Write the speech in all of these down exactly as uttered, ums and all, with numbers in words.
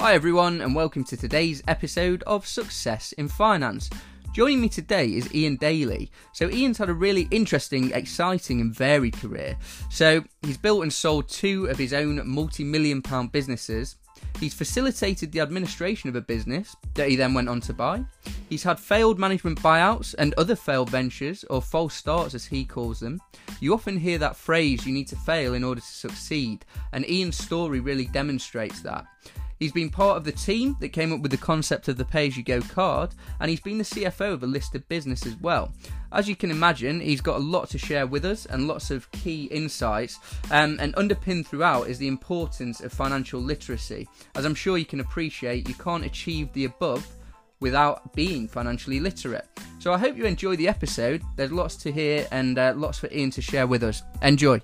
Hi everyone and welcome to today's episode of Success in Finance. Joining me today is Ian Daly. So Ian's had a really interesting, exciting and varied career. So he's built and sold two of his own multi-million pound businesses. He's facilitated the administration of a business that he then went on to buy. He's had failed management buyouts and other failed ventures, or false starts as he calls them. You often hear that phrase, you need to fail in order to succeed, and Ian's story really demonstrates that. He's been part of the team that came up with the concept of the pay-as-you-go card, and he's been the C F O of a listed business as well. As you can imagine, he's got a lot to share with us and lots of key insights, um, and underpinned throughout is the importance of financial literacy. As I'm sure you can appreciate, you can't achieve the above without being financially literate. So I hope you enjoy the episode. There's lots to hear and uh, lots for Ian to share with us. Enjoy.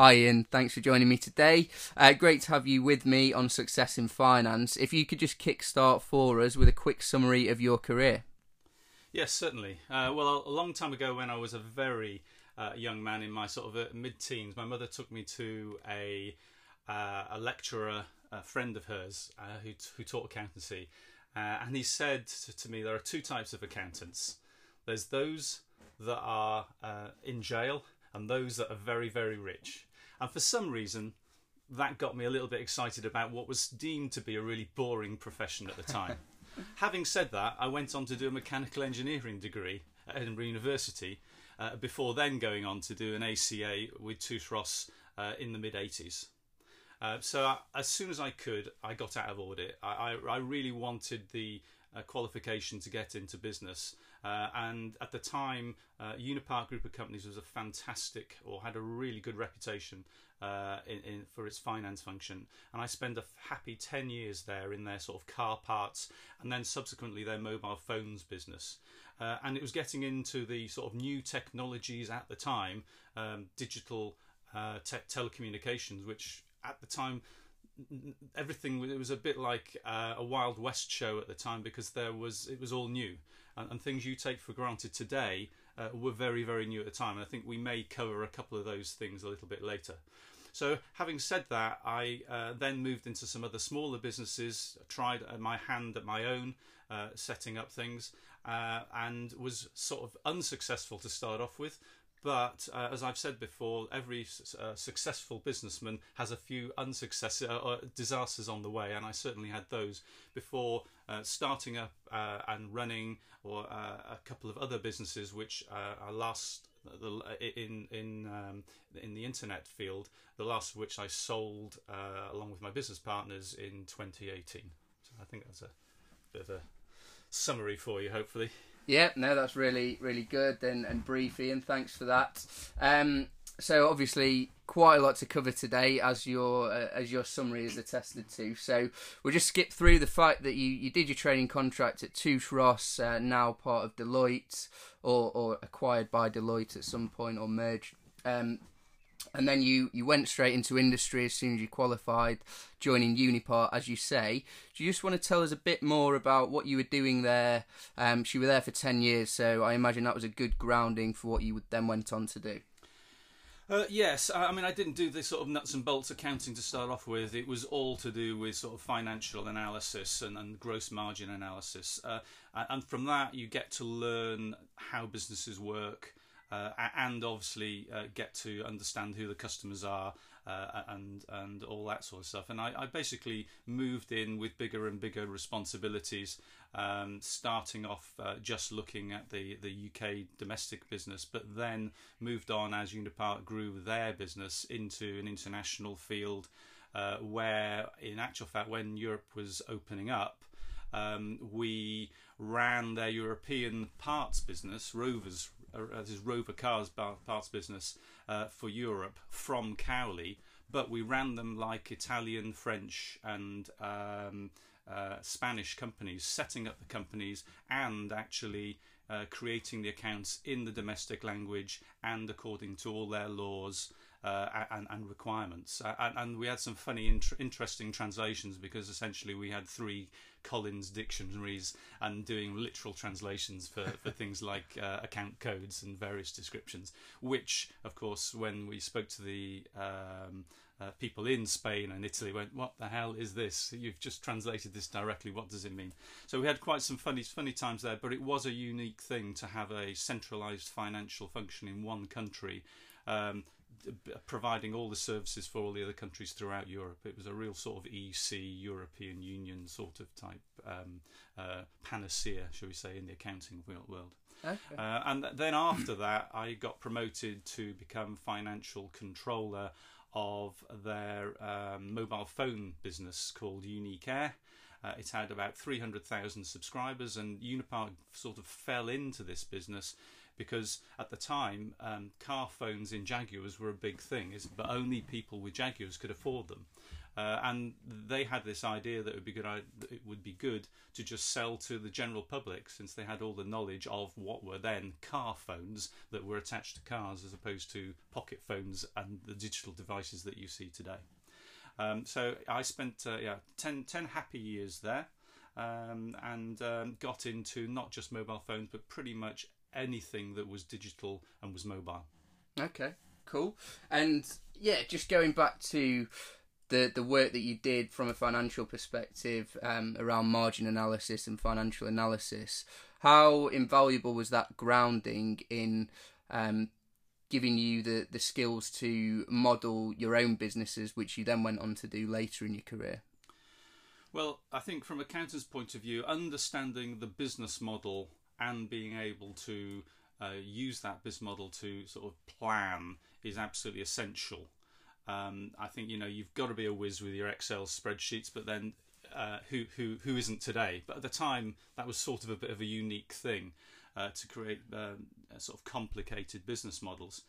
Hi Ian, thanks for joining me today. Uh, great to have you with me on Success in Finance. If you could just kickstart for us with a quick summary of your career. Yes, certainly. Uh, well, a long time ago when I was a very uh, young man in my sort of mid-teens, my mother took me to a, uh, a lecturer, a friend of hers uh, who, who taught accountancy. Uh, and he said to me, there are two types of accountants. There's those that are uh, in jail and those that are very, very rich. And for some reason, that got me a little bit excited about what was deemed to be a really boring profession at the time. Having said that, I went on to do a mechanical engineering degree at Edinburgh University, uh, before then going on to do an A C A with Touche Ross uh, in the mid-eighties. Uh, so I, as soon as I could, I got out of audit. I, I, I really wanted the uh, qualification to get into business. Uh, and at the time, uh, Unipart Group of Companies was a fantastic, or had a really good reputation uh, in, in, for its finance function. And I spent a happy ten years there in their sort of car parts and then subsequently their mobile phones business. Uh, and it was getting into the sort of new technologies at the time, um, digital uh, te telecommunications, which at the time, everything, it was a bit like uh, a Wild West show at the time because there was it was all new. And things you take for granted today uh, were very, very new at the time. And I think we may cover a couple of those things a little bit later. So having said that, I uh, then moved into some other smaller businesses, tried my hand at my own, uh, setting up things, uh, and was sort of unsuccessful to start off with. But uh, as I've said before, every uh, successful businessman has a few unsuccessful uh, disasters on the way, and I certainly had those before uh, starting up uh, and running or uh, a couple of other businesses which uh, are last in in um, in the internet field. The last of which I sold uh, along with my business partners in twenty eighteen. So I think that's a bit of a summary for you, hopefully. Yeah, no, that's really, really good and, and brief, Ian. Thanks for that. Um, so obviously, quite a lot to cover today, as your uh, as your summary is attested to. So we'll just skip through the fact that you, you did your training contract at Touche Ross, uh, now part of Deloitte, or, or acquired by Deloitte at some point, or merged. Um, and then you, you went straight into industry as soon as you qualified, joining Unipart, as you say. Do you just want to tell us a bit more about what you were doing there? Um, you were there for ten years, so I imagine that was a good grounding for what you then went on to do. Uh, yes, I mean, I didn't do this sort of nuts and bolts accounting to start off with. It was all to do with sort of financial analysis and, and gross margin analysis. Uh, and from that, you get to learn how businesses work, Uh, and obviously uh, get to understand who the customers are uh, and and all that sort of stuff. And I, I basically moved in with bigger and bigger responsibilities, um, starting off uh, just looking at the, the U K domestic business, but then moved on as Unipart grew their business into an international field uh, where, in actual fact, when Europe was opening up, um, we ran their European parts business, Rovers, Uh, this Rover Cars parts business uh, for Europe from Cowley, but we ran them like Italian, French and um, uh, Spanish companies, setting up the companies and actually uh, creating the accounts in the domestic language and according to all their laws uh, and, and requirements. And, and we had some funny, int interesting translations because essentially we had three Collins dictionaries and doing literal translations for, for things like uh, account codes and various descriptions, which of course when we spoke to the um, uh, people in Spain and Italy went, what the hell is this? You've just translated this directly. What does it mean? So we had quite some funny, funny times there, but it was a unique thing to have a centralized financial function in one country, um, providing all the services for all the other countries throughout Europe. It was a real sort of E C, European Union sort of type um, uh, panacea, shall we say, in the accounting world. Okay. Uh, and then after that, I got promoted to become financial controller of their um, mobile phone business called UniCare. Uh, it had about three hundred thousand subscribers, and Unipart sort of fell into this business because at the time, um, car phones in Jaguars were a big thing, but only people with Jaguars could afford them. Uh, and they had this idea that it would be good, it would be good to just sell to the general public, since they had all the knowledge of what were then car phones that were attached to cars as opposed to pocket phones and the digital devices that you see today. Um, so I spent uh, yeah, ten, ten happy years there, um, and um, got into not just mobile phones, but pretty much anything that was digital and was mobile. Okay, cool. And yeah, just going back to the the work that you did from a financial perspective um, around margin analysis and financial analysis, how invaluable was that grounding in um, giving you the, the skills to model your own businesses, which you then went on to do later in your career? Well, I think from an accountant's point of view, understanding the business model and being able to uh, use that business model to sort of plan is absolutely essential. Um, I think, you know, you've got to be a whiz with your Excel spreadsheets, but then uh, who, who, who isn't today? But at the time, that was sort of a bit of a unique thing uh, to create um, a sort of complicated business models.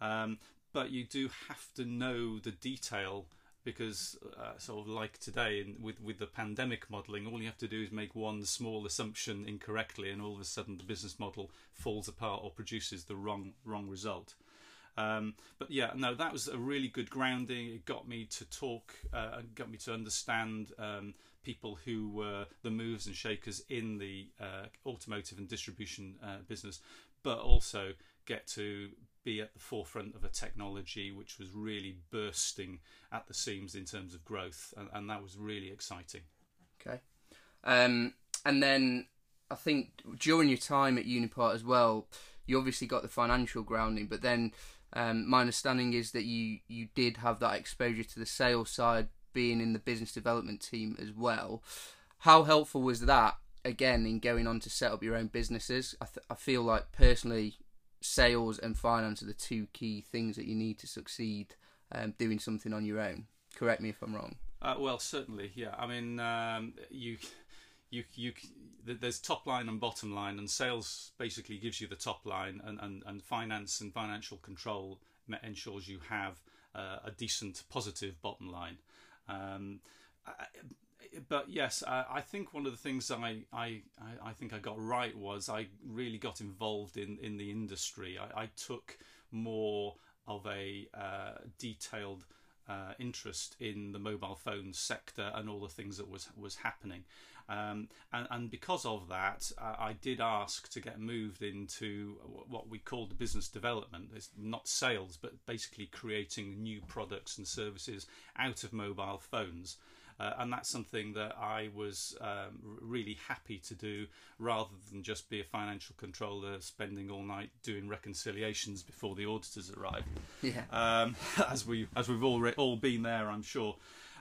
Um, but you do have to know the detail, because uh, sort of like today in, with, with the pandemic modelling, all you have to do is make one small assumption incorrectly and all of a sudden the business model falls apart or produces the wrong, wrong result. Um, but yeah, no, that was a really good grounding. It got me to talk, uh, got me to understand um, people who were the movers and shakers in the uh, automotive and distribution uh, business, but also get to be at the forefront of a technology which was really bursting at the seams in terms of growth, and, and that was really exciting. Okay. Um, and then I think during your time at Unipart as well, you obviously got the financial grounding, but then um, my understanding is that you, you did have that exposure to the sales side, being in the business development team as well. How helpful was that, again, in going on to set up your own businesses? I, th I feel like, personally, sales and finance are the two key things that you need to succeed um, doing something on your own. Correct me if I'm wrong. Uh, well, certainly, yeah. I mean, um, you... You, you, there's top line and bottom line, and sales basically gives you the top line, and, and, and finance and financial control ensures you have uh, a decent positive bottom line. Um, I, but yes, I, I think one of the things I, I, I think I got right was I really got involved in, in the industry. I, I took more of a uh, detailed uh, interest in the mobile phone sector and all the things that was, was happening. Um, and, and because of that, uh, I did ask to get moved into what we called the business development. It's not sales, but basically creating new products and services out of mobile phones. Uh, and that's something that I was um, really happy to do, rather than just be a financial controller spending all night doing reconciliations before the auditors arrive. Yeah. Um, as we as we've all all been there, I'm sure.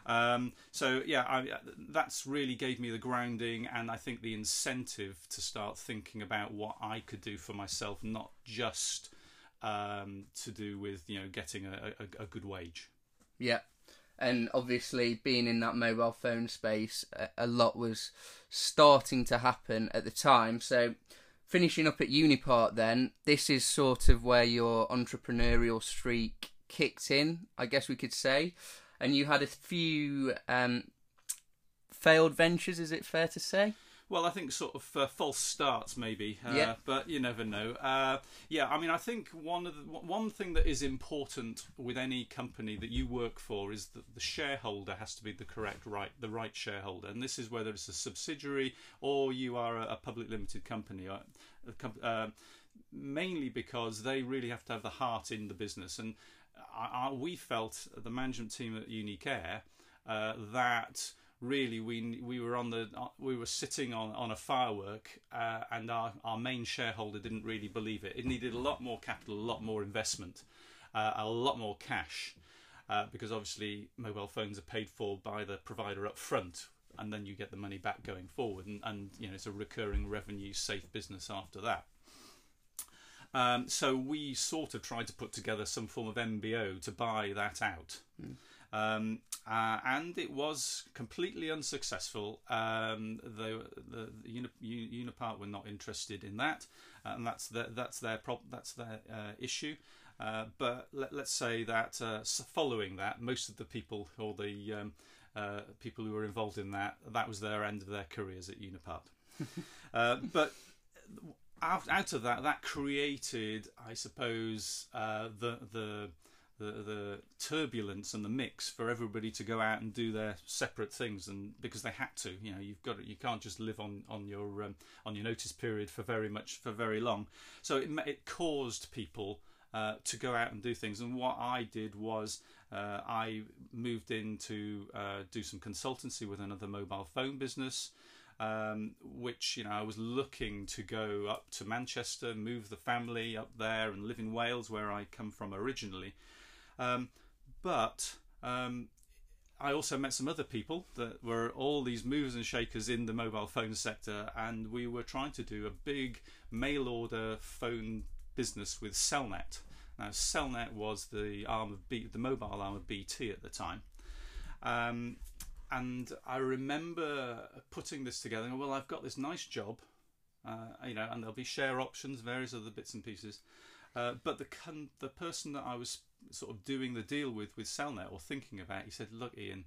Um, so yeah, I, that's really gave me the grounding, and I think the incentive to start thinking about what I could do for myself, not just um, to do with, you know, getting a, a, a good wage. Yeah, and obviously being in that mobile phone space, a lot was starting to happen at the time. So finishing up at Unipart then, this is sort of where your entrepreneurial streak kicked in, I guess we could say. And you had a few um, failed ventures, is it fair to say? Well, I think sort of uh, false starts, maybe. Uh, yeah. But you never know. Uh, yeah, I mean, I think one of the, one thing that is important with any company that you work for is that the shareholder has to be the correct right, the right shareholder, and this is whether it's a subsidiary or you are a, a public limited company. Or a, a, uh, mainly because they really have to have the heart in the business, and I, I, we felt, the management team at UniCare, uh, that really we we were on the we were sitting on on a firework, uh, and our our main shareholder didn't really believe it. It needed a lot more capital, a lot more investment, uh, a lot more cash, uh, because obviously mobile phones are paid for by the provider up front, and then you get the money back going forward, and, and you know, it's a recurring revenue safe business after that. Um, so we sort of tried to put together some form of M B O to buy that out. Mm. Um, uh, and it was completely unsuccessful. Um, they, the the Uni, Unipart were not interested in that, and that's the, that's their prop, that's their uh, issue. Uh, but let, let's say that uh, following that, most of the people or the um, uh, people who were involved in that, that was their end of their careers at Unipart. uh, but out, out of that, that created, I suppose, uh, the the. The, the turbulence and the mix for everybody to go out and do their separate things, and because they had to, you know, you've got to, you can't just live on on your um, on your notice period for very much for very long. So it it caused people uh, to go out and do things. And what I did was uh, I moved in to uh, do some consultancy with another mobile phone business, um, which, you know, I was looking to go up to Manchester, move the family up there, and live in Wales, where I come from originally. Um, but um, I also met some other people that were all these movers and shakers in the mobile phone sector, and we were trying to do a big mail order phone business with Cellnet. Now, Cellnet was the arm of B the mobile arm of B T at the time, um, and I remember putting this together. Well, I've got this nice job, uh, you know, and there'll be share options, various other bits and pieces. Uh, but the con the person that I was sort of doing the deal with with Cellnet, or thinking about, he said, "Look, Ian,"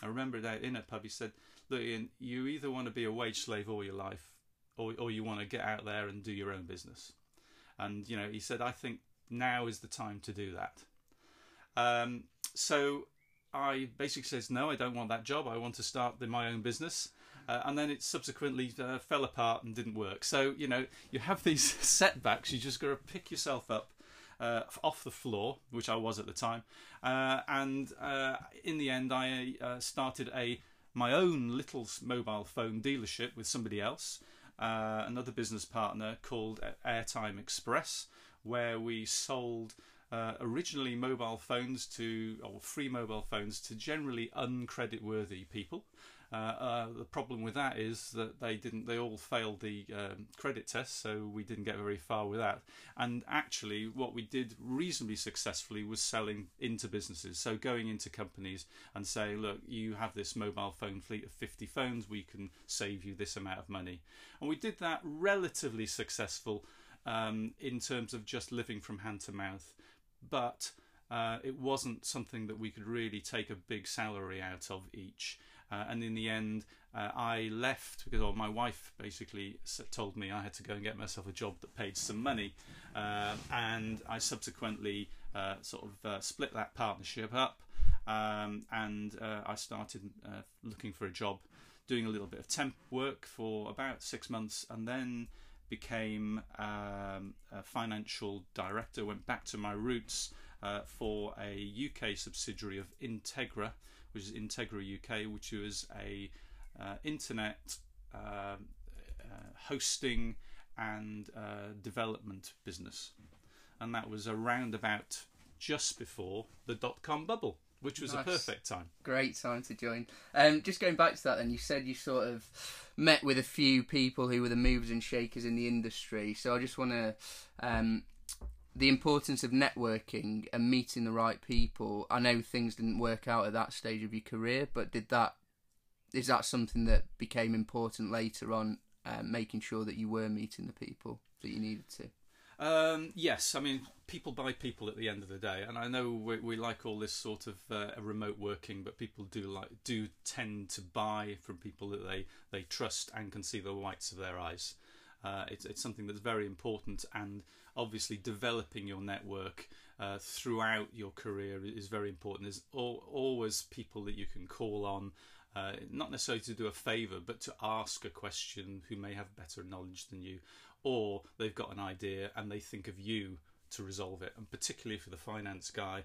I remember that in a pub, he said, "Look, Ian, you either want to be a wage slave all your life, or or you want to get out there and do your own business." And, you know, he said, "I think now is the time to do that." Um, so I basically says, "No, I don't want that job. I want to start the, my own business." Uh, and then it subsequently uh, fell apart and didn't work. So, you know, you have these setbacks. You just got to pick yourself up uh, off the floor, which I was at the time. Uh, and uh, in the end, I uh, started a my own little mobile phone dealership with somebody else, uh, another business partner, called Airtime Express, where we sold uh, originally mobile phones to, or free mobile phones to, generally uncreditworthy people. Uh, uh, the problem with that is that they didn't. They all failed the um, credit test, so we didn't get very far with that. And actually, what we did reasonably successfully was selling into businesses. So going into companies and saying, "Look, you have this mobile phone fleet of fifty phones. We can save you this amount of money." And we did that relatively successful um, in terms of just living from hand to mouth, but uh, it wasn't something that we could really take a big salary out of each. Uh, and in the end, uh, I left because, well, my wife basically told me I had to go and get myself a job that paid some money. Uh, and I subsequently uh, sort of uh, split that partnership up, um, and uh, I started uh, looking for a job, doing a little bit of temp work for about six months, and then became um, a financial director, went back to my roots uh, for a U K subsidiary of Integra, which is Integra U K, which was a uh, internet uh, uh, hosting and uh, development business, and that was around about just before the dot-com bubble, which was nice. A perfect time. Great time to join. Um, just going back to that then, you said you sort of met with a few people who were the movers and shakers in the industry, so I just want to... Um, the importance of networking and meeting the right people. I know things didn't work out at that stage of your career, but did that, is that something that became important later on, uh, making sure that you were meeting the people that you needed to? Um, yes, I mean, people buy people at the end of the day, and I know we, we like all this sort of uh, remote working, but people do like do tend to buy from people that they they trust and can see the whites of their eyes. Uh, it's it's something that's very important, and obviously developing your network uh, throughout your career is very important. There's al always people that you can call on, uh, not necessarily to do a favour, but to ask a question, who may have better knowledge than you, or they've got an idea and they think of you to resolve it. And particularly for the finance guy,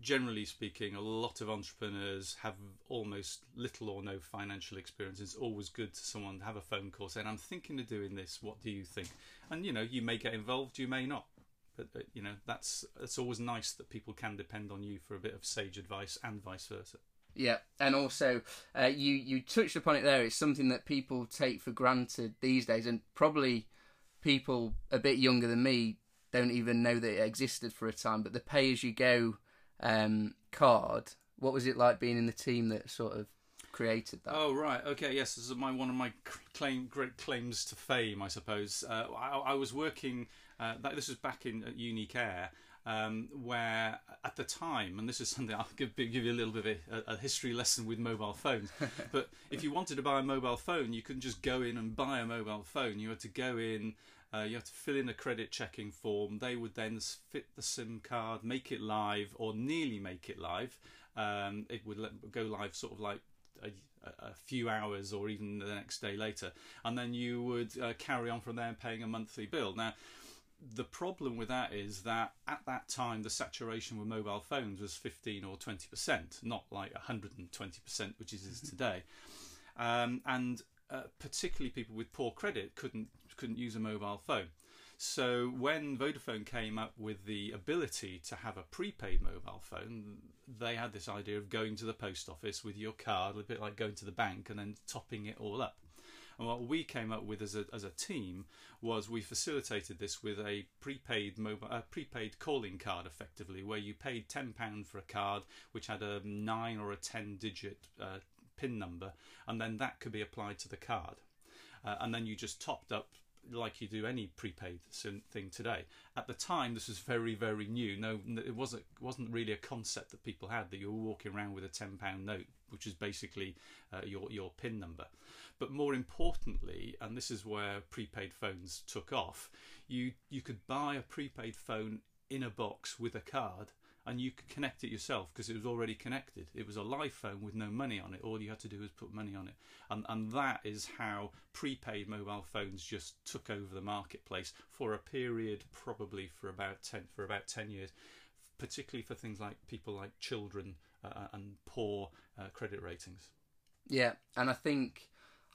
generally speaking, a lot of entrepreneurs have almost little or no financial experience. It's always good to someone to have a phone call saying, I'm thinking of doing this, what do you think? And, you know, you may get involved, you may not. But, you know, that's it's always nice that people can depend on you for a bit of sage advice and vice versa. Yeah, and also uh, you, you touched upon it there. It's something that people take for granted these days, and probably people a bit younger than me don't even know that it existed for a time. But the pay-as-you-go um, card, what was it like being in the team that sort of created that? Oh, right. Okay, yes. This is my, one of my claim, great claims to fame, I suppose. Uh, I, I was working... Uh, that, this was back in at UniCare, um, where at the time, and this is something I'll give, give you a little bit of a, a history lesson with mobile phones, but if you wanted to buy a mobile phone, you couldn't just go in and buy a mobile phone. You had to go in, uh, you had to fill in a credit checking form. They would then fit the SIM card, make it live or nearly make it live. Um, it would let, go live sort of like a, a few hours or even the next day later. And then you would uh, carry on from there paying a monthly bill. Now, the problem with that is that at that time the saturation with mobile phones was fifteen or twenty percent, not like one hundred twenty percent, which is today. Um, and uh, particularly people with poor credit couldn't couldn't use a mobile phone. So when Vodafone came up with the ability to have a prepaid mobile phone, they had this idea of going to the post office with your card, a bit like going to the bank, and then topping it all up. And what we came up with as a as a team was we facilitated this with a prepaid mobile, a prepaid calling card, effectively, where you paid ten pounds for a card which had a nine or a ten digit uh, PIN number, and then that could be applied to the card, uh, and then you just topped up like you do any prepaid thing today. At the time, this was very very new. No, it wasn't wasn't really a concept that people had, that you were walking around with a ten pound note, which is basically uh, your your PIN number. But more importantly, and this is where prepaid phones took off, you, you could buy a prepaid phone in a box with a card, and you could connect it yourself because it was already connected. It was a live phone with no money on it. All you had to do was put money on it. And, and that is how prepaid mobile phones just took over the marketplace for a period, probably for about ten, for about ten years, particularly for things like people like children uh, and poor uh, credit ratings. Yeah, and I think...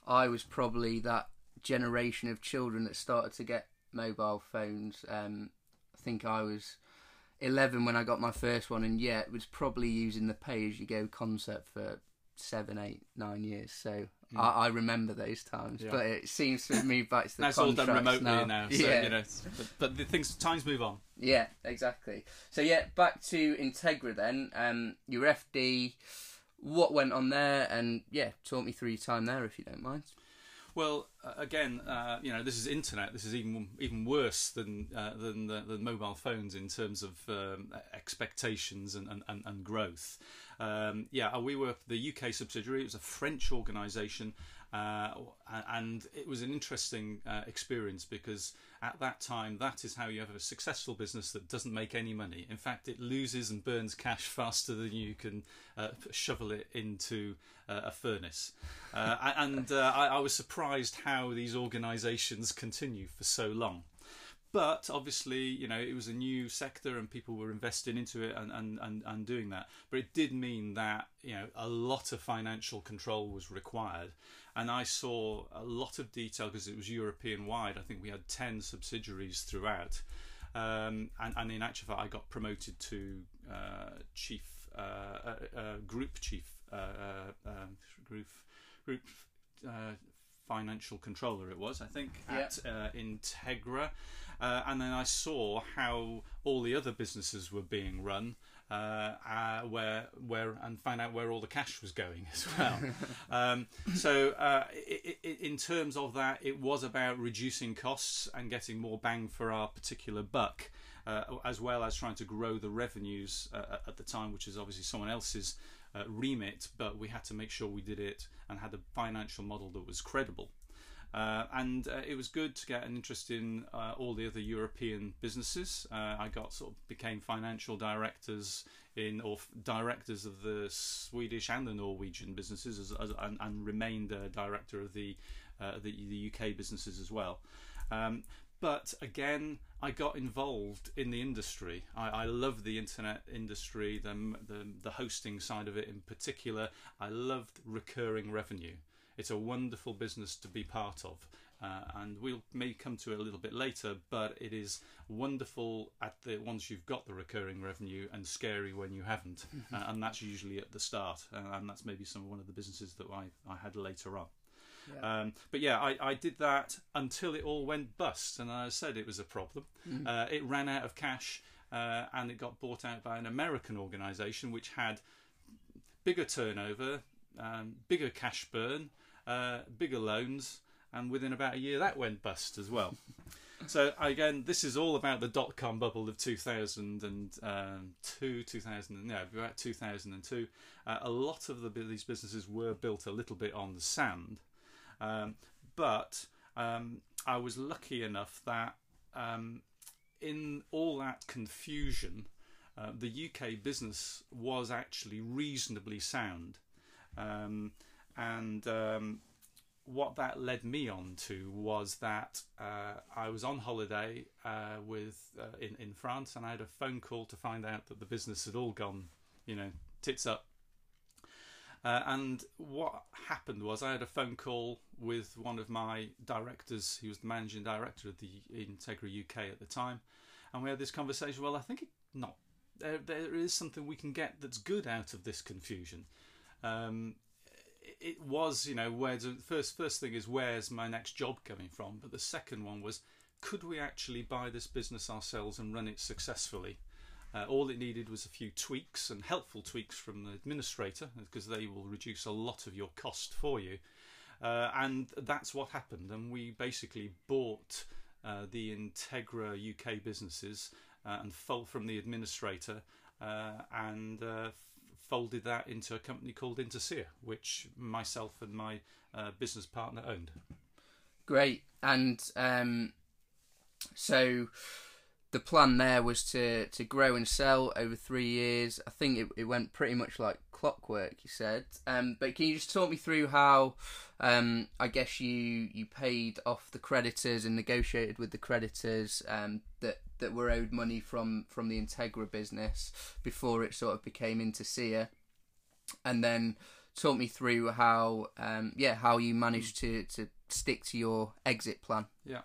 I was probably that generation of children that started to get mobile phones. Um, I think I was eleven when I got my first one, and yeah, it was probably using the pay-as-you-go concept for seven, eight, nine years. So mm. I, I remember those times, yeah. But it seems to have moved back to the That's all done remotely now. now so, yeah. You know, but, but the things, times move on. Yeah, exactly. So yeah, back to Integra then. Um, your F D... What went on there, and yeah, talk me through your time there if you don't mind. Well, again, uh, you know, this is internet. This is even even worse than uh, than the, the mobile phones in terms of um, expectations and and and growth. Um, yeah, we were the U K subsidiary. It was a French organisation, uh, and it was an interesting uh, experience because at that time, that is how you have a successful business that doesn't make any money. In fact, it loses and burns cash faster than you can uh, shovel it into uh, a furnace. Uh, and uh, I, I was surprised how these organisations continue for so long. But obviously, you know, it was a new sector and people were investing into it and, and, and, and doing that. But it did mean that, you know, a lot of financial control was required. And I saw a lot of detail because it was European wide. I think we had ten subsidiaries throughout. Um, and, and in actual fact, I got promoted to uh, chief, uh, uh, uh, group chief, uh, uh, group, group uh, financial controller, it was, I think, at uh, Integra. Uh, and then I saw how all the other businesses were being run, uh, uh, where where and found out where all the cash was going as well. um, so uh, it, it, in terms of that, it was about reducing costs and getting more bang for our particular buck, uh, as well as trying to grow the revenues uh, at the time, which is obviously someone else's uh, remit. But we had to make sure we did it and had a financial model that was credible. Uh, and uh, it was good to get an interest in uh, all the other European businesses. Uh, I got sort of became financial directors in or directors of the Swedish and the Norwegian businesses, as, as, and, and remained a director of the, uh, the the U K businesses as well. Um, But again, I got involved in the industry. I, I love the internet industry, the, the, the hosting side of it in particular. I loved recurring revenue. It's a wonderful business to be part of. Uh, and we may come to it a little bit later, but it is wonderful at the once you've got the recurring revenue, and scary when you haven't. uh, and that's usually at the start. Uh, and that's maybe some one of the businesses that I, I had later on. Yeah. Um, but yeah, I, I did that until it all went bust. And I said it was a problem. Mm-hmm. uh, it ran out of cash uh, and it got bought out by an American organisation which had bigger turnover, um, bigger cash burn, uh, bigger loans. And within about a year, that went bust as well. So again, this is all about the dot-com bubble of two thousand two, two thousand, no, about two thousand two. Uh, a lot of the, these businesses were built a little bit on the sand. Um, but um, I was lucky enough that um, in all that confusion, uh, the U K business was actually reasonably sound. Um, and... Um, What that led me on to was that uh, I was on holiday uh, with uh, in in France, and I had a phone call to find out that the business had all gone, you know, tits up. Uh, and what happened was I had a phone call with one of my directors. He was the managing director of the Integra U K at the time, and we had this conversation. Well, I think it, not there. There is something we can get that's good out of this confusion. Um, It was, you know, where the first first thing is, where's my next job coming from? But the second one was, could we actually buy this business ourselves and run it successfully? Uh, all it needed was a few tweaks, and helpful tweaks from the administrator, because they will reduce a lot of your cost for you. Uh, and that's what happened. And we basically bought uh, the Integra U K businesses uh, and fell from the administrator uh, and uh, folded that into a company called Intersec, which myself and my uh, business partner owned. Great. And um, so the plan there was to, to grow and sell over three years. I think it, it went pretty much like clockwork, you said. Um, but can you just talk me through how, um, I guess, you you paid off the creditors and negotiated with the creditors um, that that were owed money from from the Integra business before it sort of became Intersea, and then talk me through how um yeah how you managed to to stick to your exit plan. Yeah,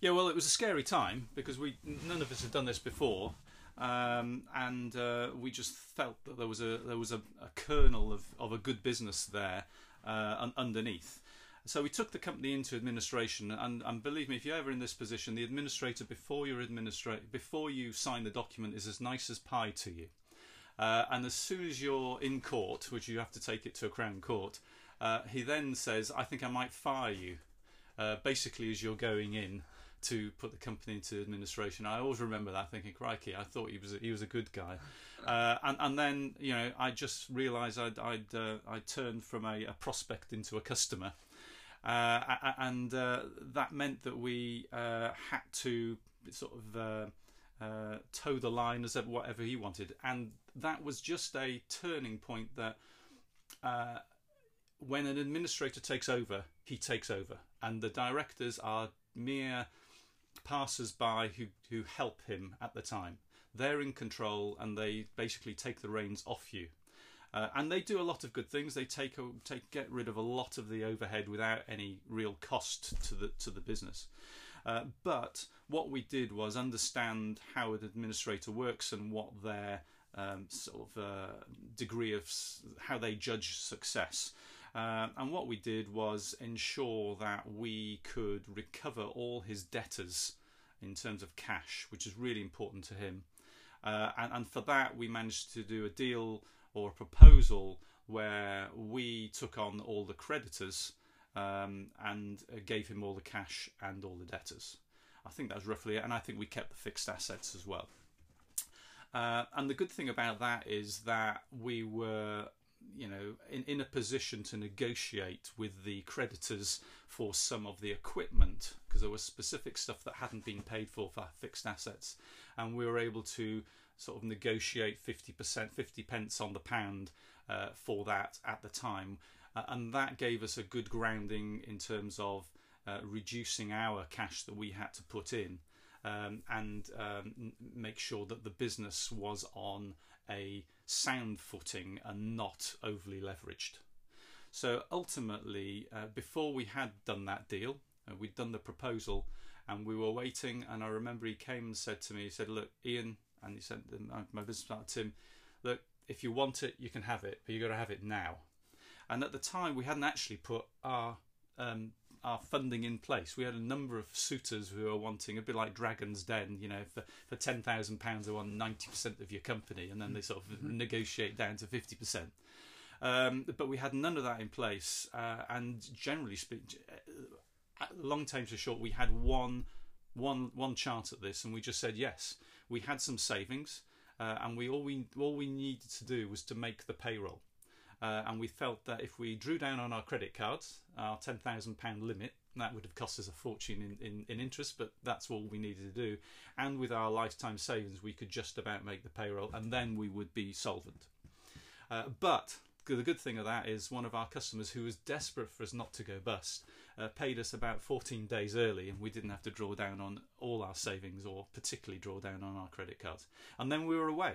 yeah. Well, it was a scary time because we none of us had done this before, um, and uh, we just felt that there was a there was a, a kernel of of a good business there uh, underneath. So we took the company into administration, and, and believe me, if you're ever in this position, the administrator before your administrator before you sign the document is as nice as pie to you. Uh, and as soon as you're in court, which you have to take it to a Crown Court, uh, he then says, "I think I might fire you." Uh, basically, as you're going in to put the company into administration, I always remember that, thinking, "Crikey, I thought he was a, he was a good guy." Uh, and and then you know, I just realised I'd I'd uh, I turned from a, a prospect into a customer. Uh, and uh, that meant that we uh, had to sort of uh, uh, toe the line as whatever he wanted, and that was just a turning point. That uh, when an administrator takes over, he takes over, and the directors are mere passers-by who who help him at the time. They're in control, and they basically take the reins off you. Uh, and they do a lot of good things. They take a, take get rid of a lot of the overhead without any real cost to the to the business. Uh, but what we did was understand how an administrator works and what their um, sort of uh, degree of how they judge success. Uh, and what we did was ensure that we could recover all his debtors in terms of cash, which is really important to him. Uh, and, and for that, we managed to do a deal, or a proposal, where we took on all the creditors um, and gave him all the cash and all the debtors. I think that was roughly it, and I think we kept the fixed assets as well. Uh, and the good thing about that is that we were, you know, in, in a position to negotiate with the creditors for some of the equipment, because there was specific stuff that hadn't been paid for for fixed assets, and we were able to sort of negotiate fifty percent, fifty pence on the pound uh, for that at the time. Uh, and that gave us a good grounding in terms of uh, reducing our cash that we had to put in, um, and um, make sure that the business was on a sound footing and not overly leveraged. So ultimately, uh, before we had done that deal, uh, we'd done the proposal and we were waiting, and I remember he came and said to me, he said, look, Ian, and he said, my business partner, Tim, look, if you want it, you can have it, but you've got to have it now. And at the time, we hadn't actually put our um, our funding in place. We had a number of suitors who were wanting, a bit like Dragon's Den, you know, for, for ten thousand pounds, they want ninety percent of your company, and then they sort of negotiate down to fifty percent. Um, but we had none of that in place. Uh, and generally speaking, long time to short, we had one, one, one chance at this, and we just said yes. We had some savings, uh, and we all we all we needed to do was to make the payroll. Uh, and we felt that if we drew down on our credit cards, our ten thousand pound limit, that would have cost us a fortune in, in, in interest, but that's all we needed to do. And with our lifetime savings, we could just about make the payroll, and then we would be solvent. Uh, but the good thing of that is one of our customers, who was desperate for us not to go bust, uh, paid us about fourteen days early, and we didn't have to draw down on all our savings or particularly draw down on our credit cards. And then we were away.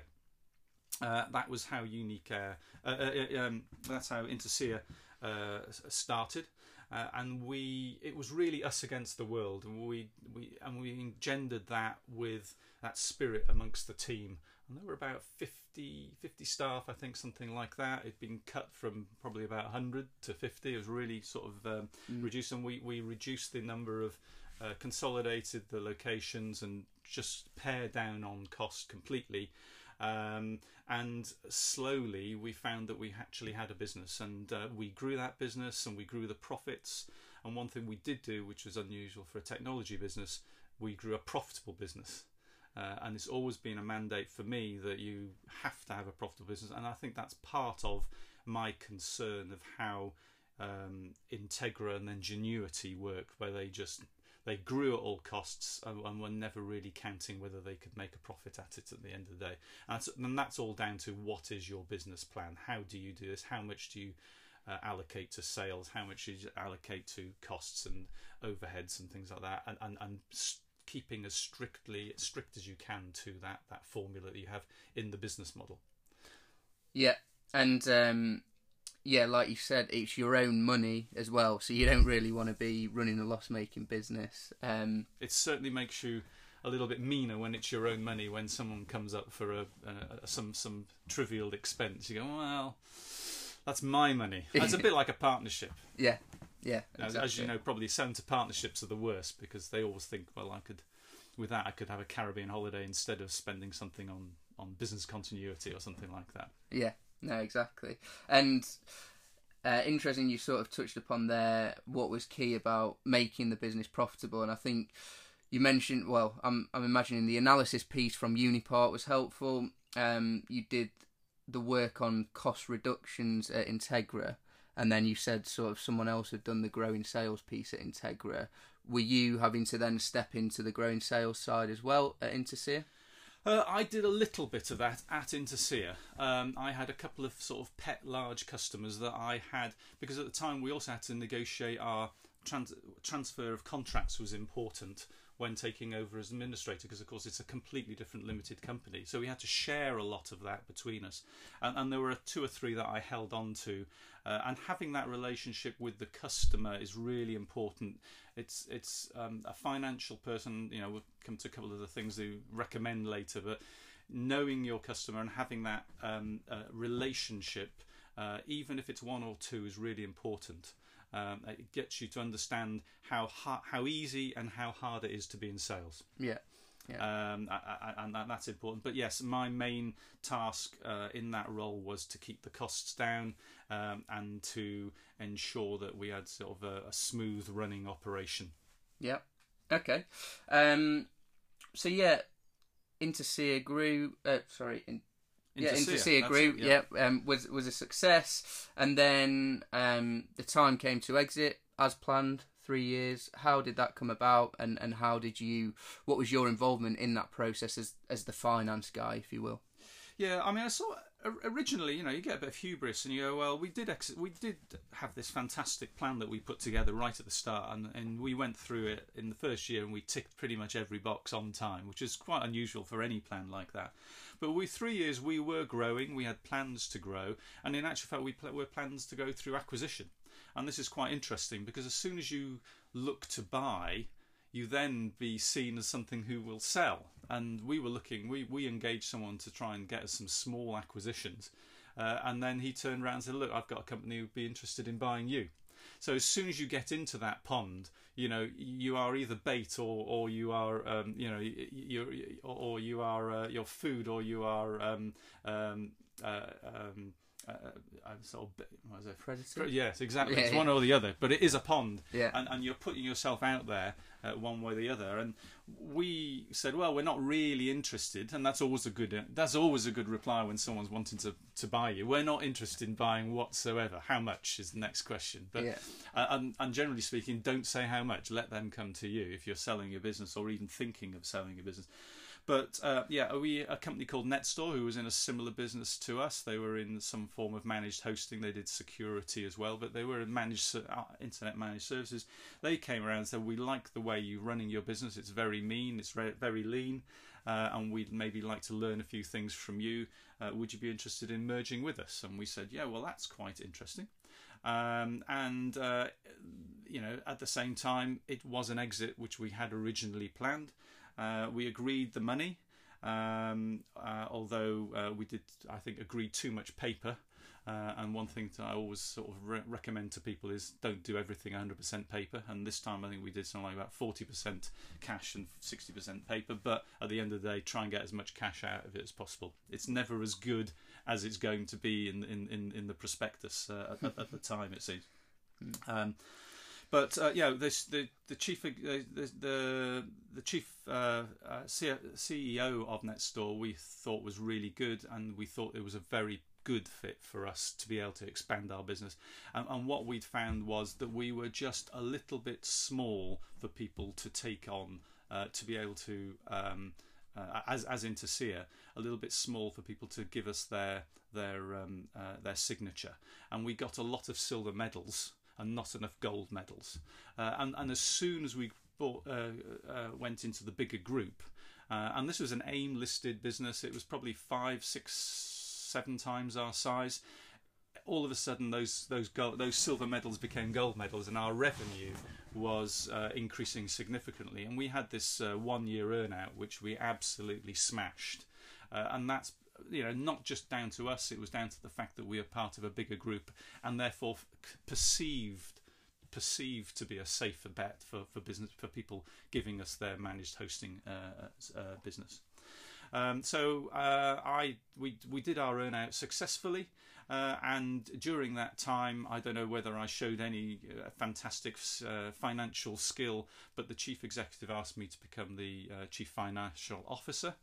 Uh, that was how UniCare, uh, uh, um, that's how Intersec uh, started, uh, and we it was really us against the world, and we we and we engendered that with that spirit amongst the team. And there were about fifty staff, I think, something like that. It'd been cut from probably about a hundred to fifty. It was really sort of um, mm. reduced, and we we reduced the number of, uh, consolidated the locations, and just pared down on cost completely. Um, and slowly we found that we actually had a business, and uh, we grew that business and we grew the profits. And one thing we did do, which was unusual for a technology business, we grew a profitable business. Uh, and it's always been a mandate for me that you have to have a profitable business. And I think that's part of my concern of how um, Integra and Ingenuity work, where they just... they grew at all costs and were never really counting whether they could make a profit at it at the end of the day. And that's all down to what is your business plan? How do you do this? How much do you uh, allocate to sales? How much do you allocate to costs and overheads and things like that? And, and, and keeping as strictly as strict as you can to that, that formula that you have in the business model. Yeah. And um, yeah, like you said, it's your own money as well, so you don't really want to be running a loss-making business. Um, it certainly makes you a little bit meaner when it's your own money. When someone comes up for a, a some some trivial expense, you go, well, that's my money. It's a bit like a partnership. Yeah, yeah. Exactly. As, as you know, probably centre partnerships are the worst, because they always think, well, I could, with that, I could have a Caribbean holiday instead of spending something on on business continuity or something like that. Yeah. No, exactly. And uh, interesting, you sort of touched upon there what was key about making the business profitable. And I think you mentioned, well, I'm, I'm imagining the analysis piece from Unipart was helpful. Um, you did the work on cost reductions at Integra, and then you said sort of someone else had done the growing sales piece at Integra. Were you having to then step into the growing sales side as well at Intersec? Uh, I did a little bit of that at Intersec. Um, I had a couple of sort of pet large customers that I had, because at the time we also had to negotiate our trans transfer of contracts was important when taking over as administrator, because of course it's a completely different limited company. So we had to share a lot of that between us. And, and there were two or three that I held on to. Uh, and having that relationship with the customer is really important. It's it's um, a financial person, you know, we'll come to a couple of the things they recommend later, but knowing your customer and having that um, uh, relationship, uh, even if it's one or two, is really important. Um, it gets you to understand how how easy and how hard it is to be in sales. Yeah. Yeah. Um, I, I, and that, that's important. But yes, my main task uh, in that role was to keep the costs down, um, and to ensure that we had sort of a, a smooth running operation. Yeah. Okay. Um, so yeah, Intersec grew. Uh, sorry. In, yeah, Intersec grew. It, yeah. yeah um, was was a success, and then um, the time came to exit as planned. Three years. How did that come about, and and how did you, what was your involvement in that process as as the finance guy, if you will? Yeah, I mean, I saw originally, you know, you get a bit of hubris and you go, well, we did ex we did have this fantastic plan that we put together right at the start, and, and we went through it in the first year and we ticked pretty much every box on time, which is quite unusual for any plan like that. But we three years we were growing, we had plans to grow, and in actual fact we pl were plans to go through acquisition. And this is quite interesting because as soon as you look to buy, you then be seen as something who will sell. And we were looking, we, we engaged someone to try and get us some small acquisitions. Uh, and then he turned around and said, look, I've got a company who would be interested in buying you. So as soon as you get into that pond, you know, you are either bait or, or you are, um, you know, you're, or you are uh, your food, or you are... Um, um, uh, um, Uh, I'm sort of, what is it? Predator? Yes, exactly. Yeah, it's yeah. one or the other, but it is a pond, yeah. and, and you're putting yourself out there uh, one way or the other. And we said, well, we're not really interested, and that's always a good that's always a good reply when someone's wanting to to buy you. We're not interested in buying whatsoever. How much is the next question? But yeah. uh, and, and generally speaking, don't say how much. Let them come to you if you're selling your business or even thinking of selling a business. But uh, yeah, we a company called NetStore, who was in a similar business to us. They were in some form of managed hosting. They did security as well, but they were in managed uh, internet managed services. They came around and said, "We like the way you're running your business. It's very mean. It's very lean, uh, and we'd maybe like to learn a few things from you. Uh, would you be interested in merging with us?" And we said, "Yeah, well, that's quite interesting." Um, and uh, you know, at the same time, it was an exit which we had originally planned. Uh, we agreed the money, um, uh, although uh, we did, I think, agree too much paper. Uh, and one thing that I always sort of re recommend to people is don't do everything one hundred percent paper. And this time I think we did something like about forty percent cash and sixty percent paper. But at the end of the day, try and get as much cash out of it as possible. It's never as good as it's going to be in, in, in, in the prospectus uh, at, at the time, it seems. Um, But uh, yeah, this, the the chief uh, the the, the chief uh, uh, C E O of NetStore we thought was really good, and we thought it was a very good fit for us to be able to expand our business. And, and what we'd found was that we were just a little bit small for people to take on, uh, to be able to um, uh, as as Intersea, a little bit small for people to give us their their um, uh, their signature. And we got a lot of silver medals and not enough gold medals. Uh, and, and as soon as we bought, uh, uh, went into the bigger group, uh, and this was an AIM-listed business, it was probably five, six, seven times our size. All of a sudden, those those gold, those silver medals became gold medals, and our revenue was uh, increasing significantly. And we had this uh, one-year earnout, which we absolutely smashed, uh, and that's. You know, not just down to us, it was down to the fact that we are part of a bigger group and therefore perceived perceived to be a safer bet for, for business, for people giving us their managed hosting uh, uh, business. Um, so uh, I we, we did our earnout successfully, uh, and during that time, I don't know whether I showed any uh, fantastic uh, financial skill, but the chief executive asked me to become the uh, chief financial officer.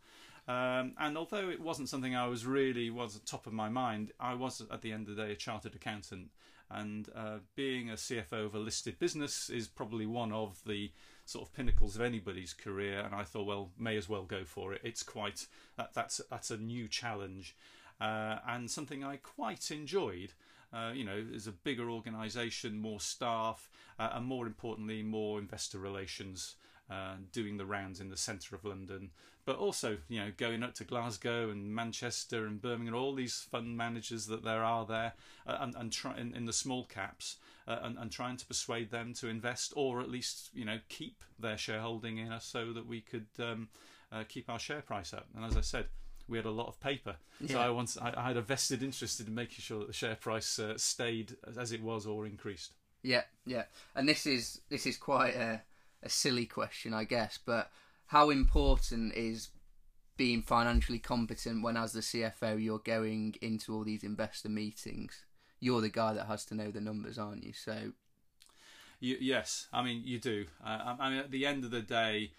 Um, and although it wasn't something I was really was at the top of my mind, I was at the end of the day a chartered accountant, and uh, being a C F O of a listed business is probably one of the sort of pinnacles of anybody's career. And I thought, well, may as well go for it. It's quite that, that's that's a new challenge, uh, and something I quite enjoyed. Uh, you know, there's a bigger organisation, more staff, uh, and more importantly, more investor relations. Uh, doing the rounds in the centre of London, but also, you know, going up to Glasgow and Manchester and Birmingham, all these fund managers that there are there, uh, and, and try in, in the small caps, uh, and, and trying to persuade them to invest, or at least, you know, keep their shareholding in us so that we could um, uh, keep our share price up. And as I said, we had a lot of paper, yeah. So I, once, I, I had a vested interest in making sure that the share price uh, stayed as it was or increased. Yeah, yeah, and this is this is quite a A silly question, I guess, but how important is being financially competent when, as the C F O, you're going into all these investor meetings? You're the guy that has to know the numbers, aren't you? So, you, yes, I mean you do. Uh, I mean, at the end of the day,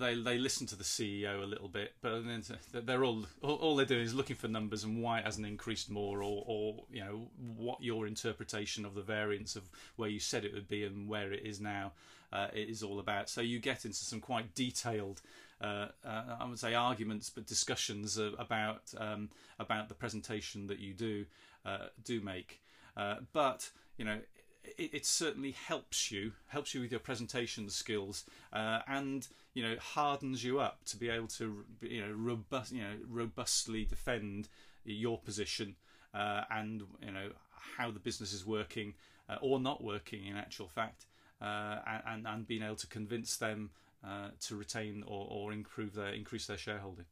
they they listen to the C E O a little bit, but then they're all all they're doing is looking for numbers and why it hasn't increased more, or or you know what your interpretation of the variance of where you said it would be and where it is now. Uh, it is all about. So you get into some quite detailed uh, uh, I would say arguments, but discussions about um, about the presentation that you do uh, do make. Uh, but you know, it, it certainly helps you helps you with your presentation skills, uh, and you know, hardens you up to be able to you know robust you know robustly defend your position uh, and you know how the business is working uh, or not working in actual fact. Uh, and and being able to convince them uh, to retain or, or improve their increase their shareholding.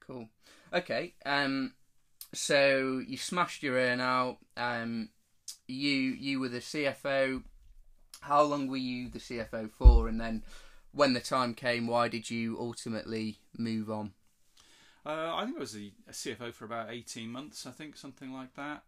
Cool. Okay. Um. So you smashed your earn out. Um. You you were the C F O. How long were you the C F O for? And then, when the time came, why did you ultimately move on? Uh, I think I was a, a C F O for about eighteen months. I think something like that.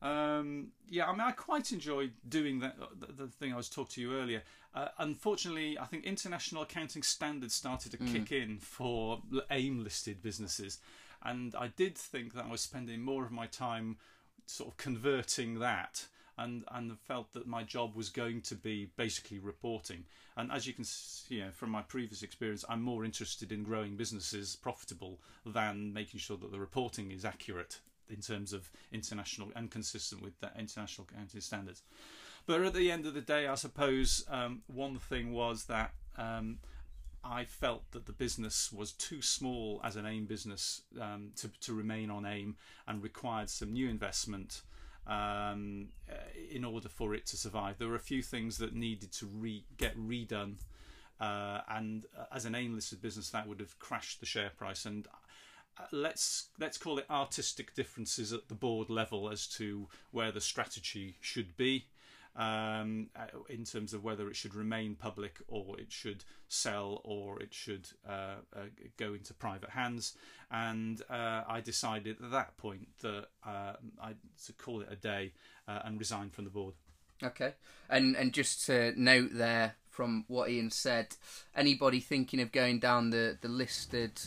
Um, yeah, I mean, I quite enjoyed doing that, the, the thing I was talking to you earlier. Uh, unfortunately, I think international accounting standards started to mm. kick in for AIM-listed businesses. And I did think that I was spending more of my time sort of converting that and, and felt that my job was going to be basically reporting. And as you can see, you know, from my previous experience, I'm more interested in growing businesses profitable than making sure that the reporting is accurate in terms of international and consistent with the international accounting standards. But at the end of the day, I suppose um, one thing was that um, I felt that the business was too small as an AIM business um, to, to remain on AIM and required some new investment um, in order for it to survive. There were a few things that needed to re get redone uh, and as an AIM listed business that would have crashed the share price. And let's let's call it artistic differences at the board level as to where the strategy should be um, in terms of whether it should remain public or it should sell or it should uh, uh, go into private hands. And uh, I decided at that point that uh, I to call it a day uh, and resign from the board. Okay, and and just to note there from what Ian said, anybody thinking of going down the the listed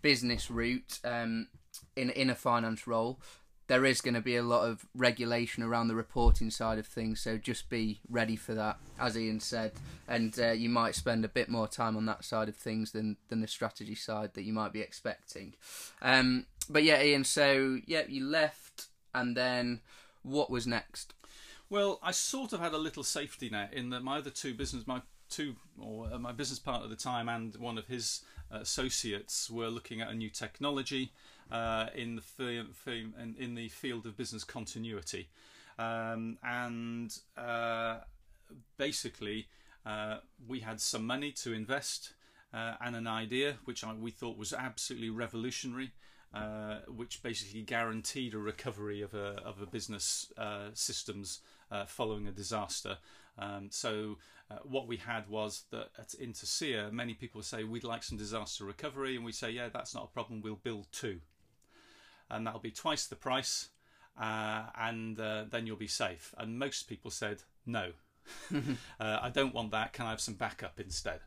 business route um, in in a finance role, there is going to be a lot of regulation around the reporting side of things, so just be ready for that, as Ian said, and uh, you might spend a bit more time on that side of things than than the strategy side that you might be expecting. Um, but yeah, Ian, so yeah, you left, and then what was next? Well, I sort of had a little safety net in that my other two business, my two or my business partner at the time and one of his associates were looking at a new technology uh, in the in the field of business continuity, um, and uh, basically uh, we had some money to invest uh, and an idea which I, we thought was absolutely revolutionary, uh, which basically guaranteed a recovery of a of a business uh, systems uh, following a disaster. Um, so uh, what we had was that at Intersec, many people say we'd like some disaster recovery, and we say, yeah, that's not a problem. We'll build two, and that'll be twice the price, uh, and uh, then you'll be safe. And most people said, no, uh, I don't want that. Can I have some backup instead?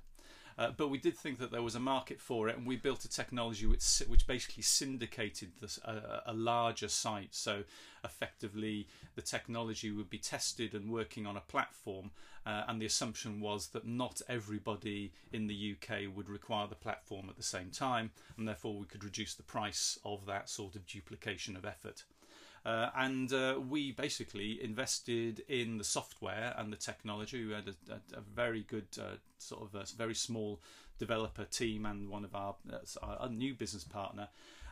Uh, but we did think that there was a market for it, and we built a technology which, which basically syndicated this, uh, a larger site. So effectively, the technology would be tested and working on a platform, uh, and the assumption was that not everybody in the U K would require the platform at the same time, and therefore we could reduce the price of that sort of duplication of effort. Uh, and uh, we basically invested in the software and the technology. We had a, a, a very good, uh, sort of a very small developer team and one of our, uh, our new business partner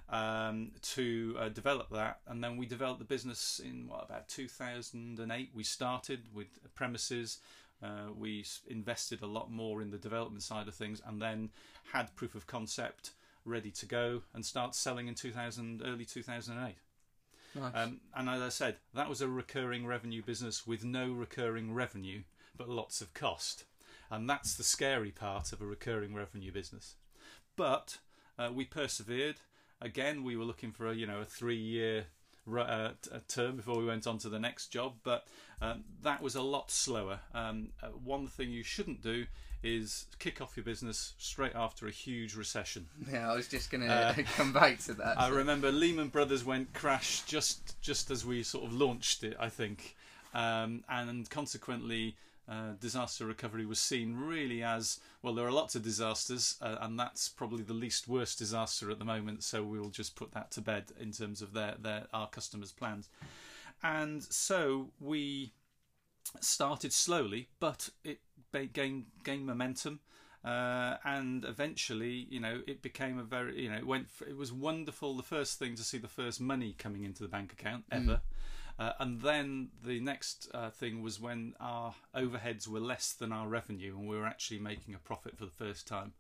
um, to uh, develop that. And then we developed the business in what, about two thousand eight. We started with premises. Uh, we invested a lot more in the development side of things and then had proof of concept ready to go and start selling in two thousand, early two thousand eight. Nice. Um, and as I said, that was a recurring revenue business with no recurring revenue, but lots of cost. And that's the scary part of a recurring revenue business. But uh, we persevered. Again, we were looking for a, you know, a three-year uh, term before we went on to the next job. But um, that was a lot slower. Um, uh, one thing you shouldn't do is kick off your business straight after a huge recession. Yeah, I was just going to uh, come back to that. I remember Lehman Brothers went crash just just as we sort of launched it, I think, um, and consequently uh, disaster recovery was seen really as, well, there are lots of disasters, uh, and that's probably the least worst disaster at the moment, so we'll just put that to bed in terms of their, their our customers' plans. And so we started slowly, but it gained, gained momentum. Uh, and eventually, you know, it became a very, you know, it went. For, it was wonderful. The first thing to see the first money coming into the bank account ever, mm. uh, and then the next uh, thing was when our overheads were less than our revenue, and we were actually making a profit for the first time.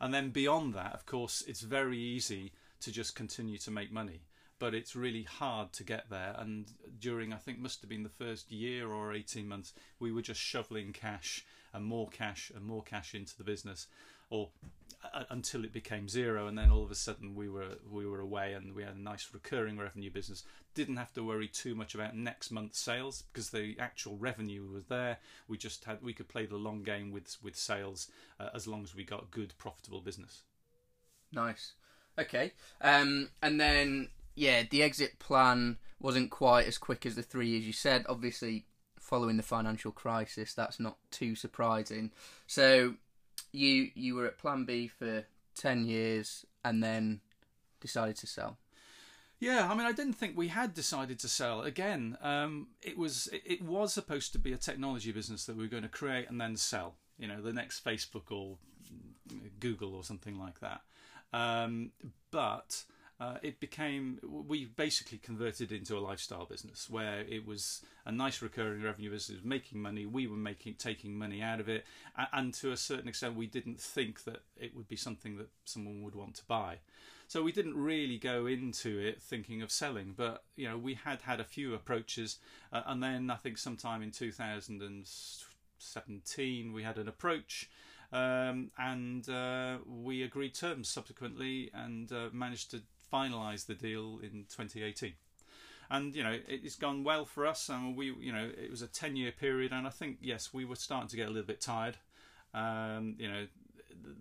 And then beyond that, of course, it's very easy to just continue to make money, but it's really hard to get there. And during, I think, must have been the first year or eighteen months, we were just shoveling cash and more cash and more cash into the business, or uh, until it became zero. And then all of a sudden we were we were away, and we had a nice recurring revenue business. Didn't have to worry too much about next month's sales because the actual revenue was there. We just had we could play the long game with with sales uh, as long as we got good profitable business. Nice. Okay. Um, and then. Yeah, the exit plan wasn't quite as quick as the three years you said. Obviously, following the financial crisis, that's not too surprising. So, you you were at Plan B for ten years and then decided to sell. Yeah, I mean, I didn't think we had decided to sell. Again, um, it was it was supposed to be a technology business that we were going to create and then sell. You know, the next Facebook or Google or something like that. Um, but... Uh, it became, we basically converted into a lifestyle business where it was a nice recurring revenue business, making money. We were making, taking money out of it. And, and to a certain extent, we didn't think that it would be something that someone would want to buy. So we didn't really go into it thinking of selling. But, you know, we had had a few approaches. Uh, and then I think sometime in two thousand seventeen, we had an approach. Um, and uh, we agreed terms subsequently and uh, managed to finalise the deal in twenty eighteen, and you know it's gone well for us. And we, you know, it was a ten-year period, and I think yes, we were starting to get a little bit tired. Um, you know,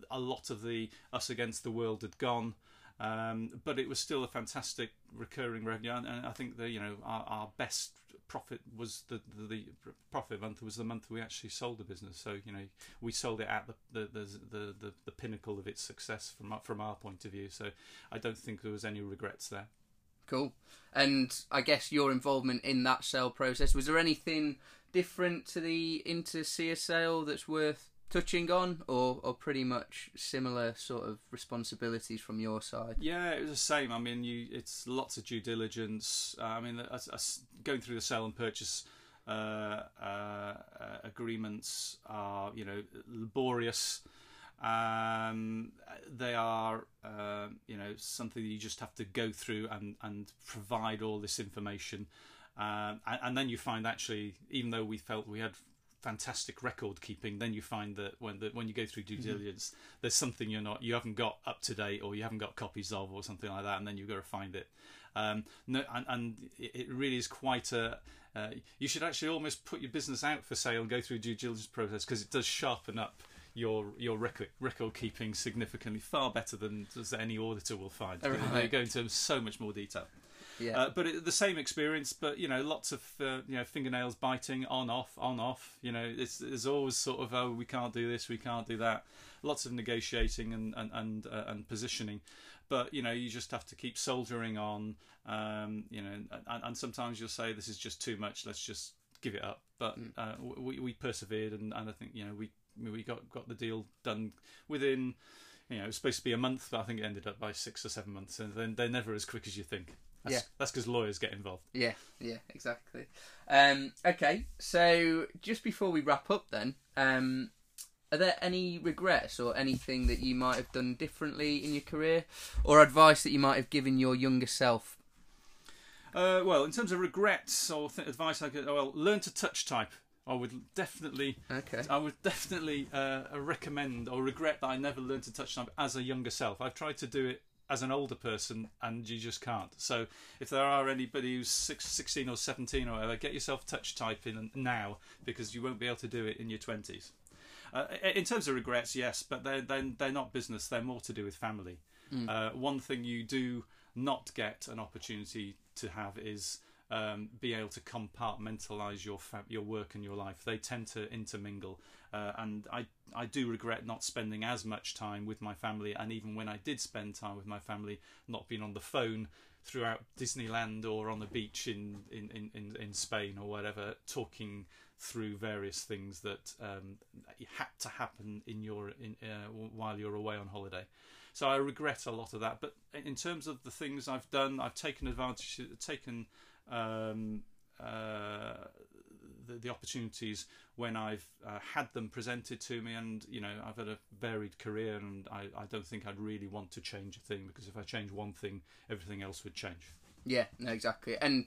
a lot of the us against the world had gone, um, but it was still a fantastic recurring revenue, and, and I think that you know our, our best profit was the, the the profit month was the month we actually sold the business. So you know we sold it at the the the the, the pinnacle of its success from from our point of view. So I don't think there was any regrets there. Cool. And I guess your involvement in that sale process, was there anything different to the Intersea sale that's worth touching on, or or pretty much similar sort of responsibilities from your side? Yeah, it was the same. I mean, you it's lots of due diligence. Uh, I mean, uh, uh, going through the sale and purchase uh, uh, uh, agreements are, you know, laborious. Um, they are, uh, you know, something that you just have to go through and and provide all this information, uh, and, and then you find actually, even though we felt we had fantastic record keeping, then you find that when the, when you go through due diligence, mm-hmm. there's something you're not you haven't got up to date, or you haven't got copies of, or something like that, and then you've got to find it. Um, no, and, and it really is quite a. Uh, you should actually almost put your business out for sale and go through due diligence process, because it does sharpen up your your record record keeping significantly, far better than any auditor will find. Right. They go into so much more detail. Yeah. Uh, but it, the same experience, but you know, lots of uh, you know fingernails biting, on off, on off. You know, it's there's always sort of oh, we can't do this, we can't do that. Lots of negotiating and and and, uh, and positioning, but you know, you just have to keep soldiering on. Um, you know, and, and sometimes you'll say this is just too much. Let's just give it up. But mm. uh, we we persevered, and, and I think you know we we got got the deal done within. You know, it was supposed to be a month, but I think it ended up by six or seven months, and then they're never as quick as you think. That's, yeah, that's because lawyers get involved. Yeah, yeah, exactly. Um, okay, so just before we wrap up, then, um, are there any regrets or anything that you might have done differently in your career, or advice that you might have given your younger self? Uh, well, in terms of regrets or th advice, I could well learn to touch type. I would definitely, okay. I would definitely uh, recommend or regret that I never learned to touch type as a younger self. I've tried to do it as an older person, and you just can't. So if there are anybody who's sixteen or seventeen or whatever, get yourself touch typing now, because you won't be able to do it in your twenties. Uh, in terms of regrets, yes, but they're, they're, they're not business. They're more to do with family. Mm. Uh, one thing you do not get an opportunity to have is um, be able to compartmentalise your fa your work and your life. They tend to intermingle, uh, and I I do regret not spending as much time with my family, and even when I did spend time with my family, not being on the phone throughout Disneyland or on the beach in in in in, in Spain or whatever, talking through various things that um, had to happen in your in uh, while you're away on holiday. So I regret a lot of that. But in terms of the things I've done, I've taken advantage, taken um, uh, the, the opportunities when I've uh, had them presented to me. And, you know, I've had a varied career, and I, I don't think I'd really want to change a thing, because if I change one thing, everything else would change. Yeah, no, exactly. And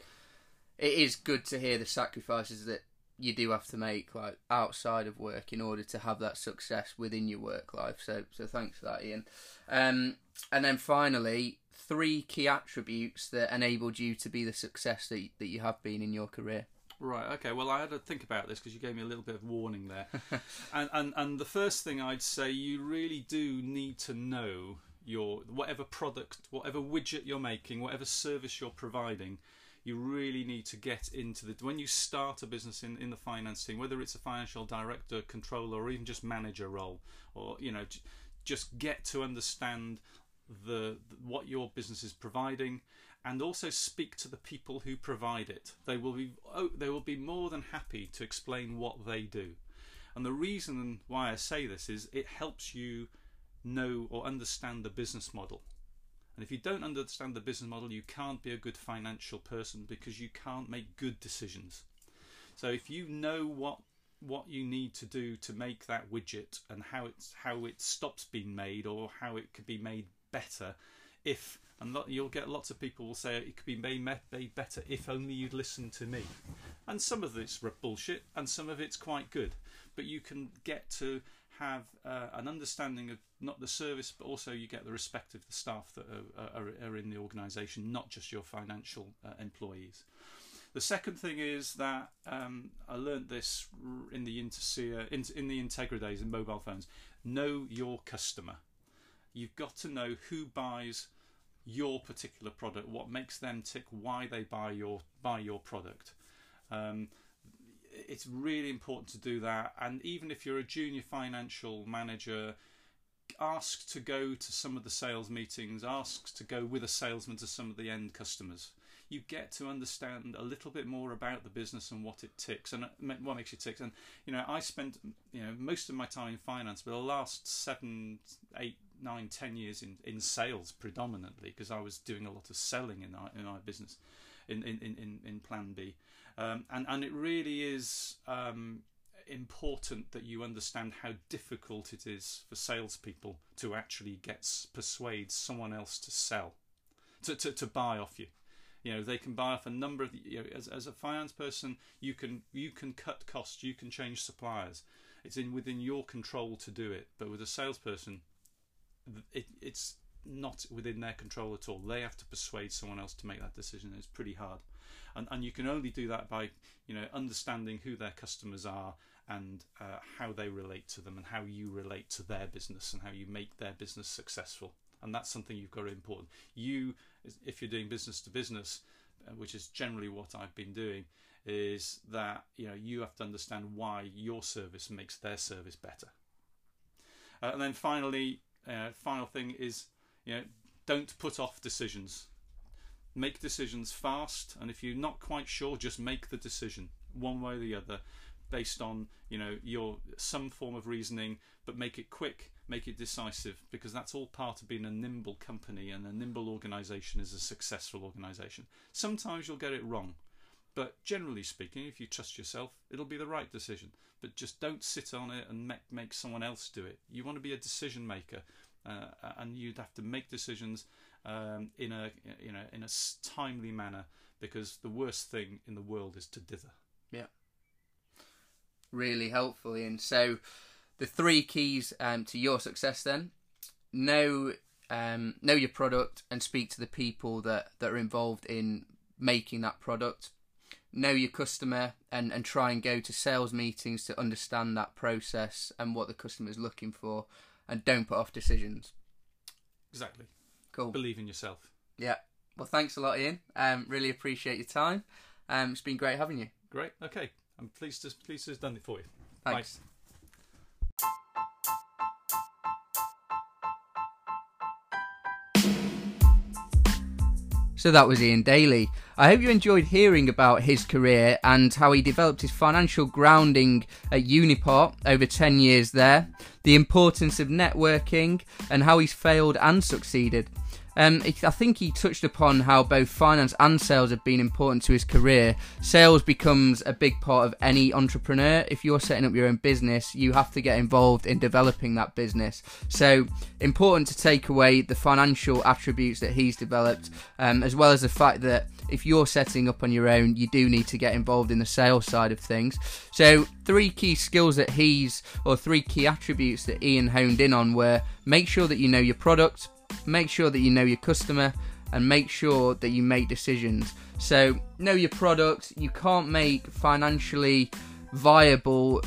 it is good to hear the sacrifices that you do have to make, like, outside of work in order to have that success within your work life. So so thanks for that, Ian. Um, and then finally, three key attributes that enabled you to be the success that you, that you have been in your career. Right, okay. Well, I had to think about this because you gave me a little bit of warning there. and, and, and the first thing I'd say, you really do need to know your whatever product, whatever widget you're making, whatever service you're providing. You really need to get into the, when you start a business in, in the finance team, whether it's a financial director, controller, or even just manager role, or, you know, just get to understand the what your business is providing, and also speak to the people who provide it. They will be, oh, they will be more than happy to explain what they do. And the reason why I say this is it helps you know or understand the business model. And if you don't understand the business model, you can't be a good financial person, because you can't make good decisions. So if you know what what you need to do to make that widget, and how it's how it stops being made, or how it could be made better, if and lot, you'll get lots of people will say it could be made, made better if only you'd listened to me. And some of it's bullshit, and some of it's quite good. But you can get to have uh, an understanding of not the service, but also you get the respect of the staff that are, are, are in the organisation, not just your financial uh, employees. The second thing is that um, I learnt this in the Intersea, in, in the Integra days in mobile phones. Know your customer. You've got to know who buys your particular product, what makes them tick, why they buy your buy your product. Um, It's really important to do that. And even if you're a junior financial manager, ask to go to some of the sales meetings, ask to go with a salesman to some of the end customers. You get to understand a little bit more about the business and what it ticks and what makes it tick. And, you know, I spent, you know, most of my time in finance, but the last seven, eight, nine, ten years in, in sales predominantly, because I was doing a lot of selling in our, in our business, in, in, in, in Plan B. Um, and, and it really is um, important that you understand how difficult it is for salespeople to actually get persuade someone else to sell, to, to, to buy off you. You know, they can buy off a number of, you know, as, as a finance person, you can, you can cut costs, you can change suppliers. It's in, within your control to do it. But with a salesperson, it, it's not within their control at all. They have to persuade someone else to make that decision. It's pretty hard. And, and you can only do that by, you know, understanding who their customers are, and uh, how they relate to them, and how you relate to their business, and how you make their business successful. And that's something you've got to important. You, if you're doing business to business, which is generally what I've been doing, is that, you know, you have to understand why your service makes their service better. Uh, and then finally, uh, final thing is, you know, don't put off decisions. Make decisions fast, and if you're not quite sure, just make the decision one way or the other, based on, you know, your some form of reasoning, but make it quick, make it decisive, because that's all part of being a nimble company, and a nimble organisation is a successful organisation. Sometimes you'll get it wrong, but generally speaking, if you trust yourself, it'll be the right decision. But just don't sit on it and make, make someone else do it. You want to be a decision maker, uh, and you'd have to make decisions Um, in a you know in a timely manner, because the worst thing in the world is to dither. Yeah, really helpful, Ian. So the three keys um, to your success then: know um, know your product and speak to the people that that are involved in making that product. Know your customer and and try and go to sales meetings to understand that process and what the customer is looking for, and don't put off decisions. Exactly. Cool. Believe in yourself. Yeah. Well, thanks a lot, Ian. Um, really appreciate your time. Um, it's been great having you. Great. Okay. I'm pleased to, pleased to have done it for you. Thanks. Bye. So that was Ian Daly. I hope you enjoyed hearing about his career and how he developed his financial grounding at Unipart over ten years there, the importance of networking and how he's failed and succeeded. Um, I think he touched upon how both finance and sales have been important to his career. Sales becomes a big part of any entrepreneur. If you're setting up your own business, you have to get involved in developing that business. So important to take away the financial attributes that he's developed, um, as well as the fact that if you're setting up on your own, you do need to get involved in the sales side of things. So three key skills that he's, or three key attributes that Ian honed in on were: make sure that you know your product, make sure that you know your customer, and make sure that you make decisions. So know your product. You can't make financially viable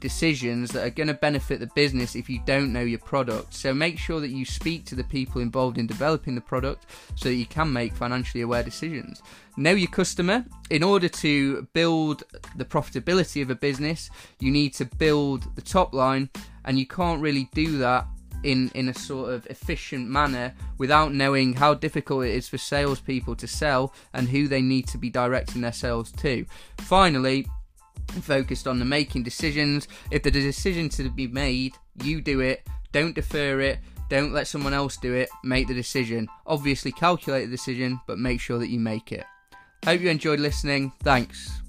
decisions that are going to benefit the business if you don't know your product. So make sure that you speak to the people involved in developing the product so that you can make financially aware decisions. Know your customer. In order to build the profitability of a business, you need to build the top line, and you can't really do that in in a sort of efficient manner without knowing how difficult it is for salespeople to sell and who they need to be directing their sales to. Finally, focused on the making decisions. If there's a decision to be made, you do it. Don't defer it. Don't let someone else do it. Make the decision. Obviously calculate the decision, but make sure that you make it. Hope you enjoyed listening. Thanks.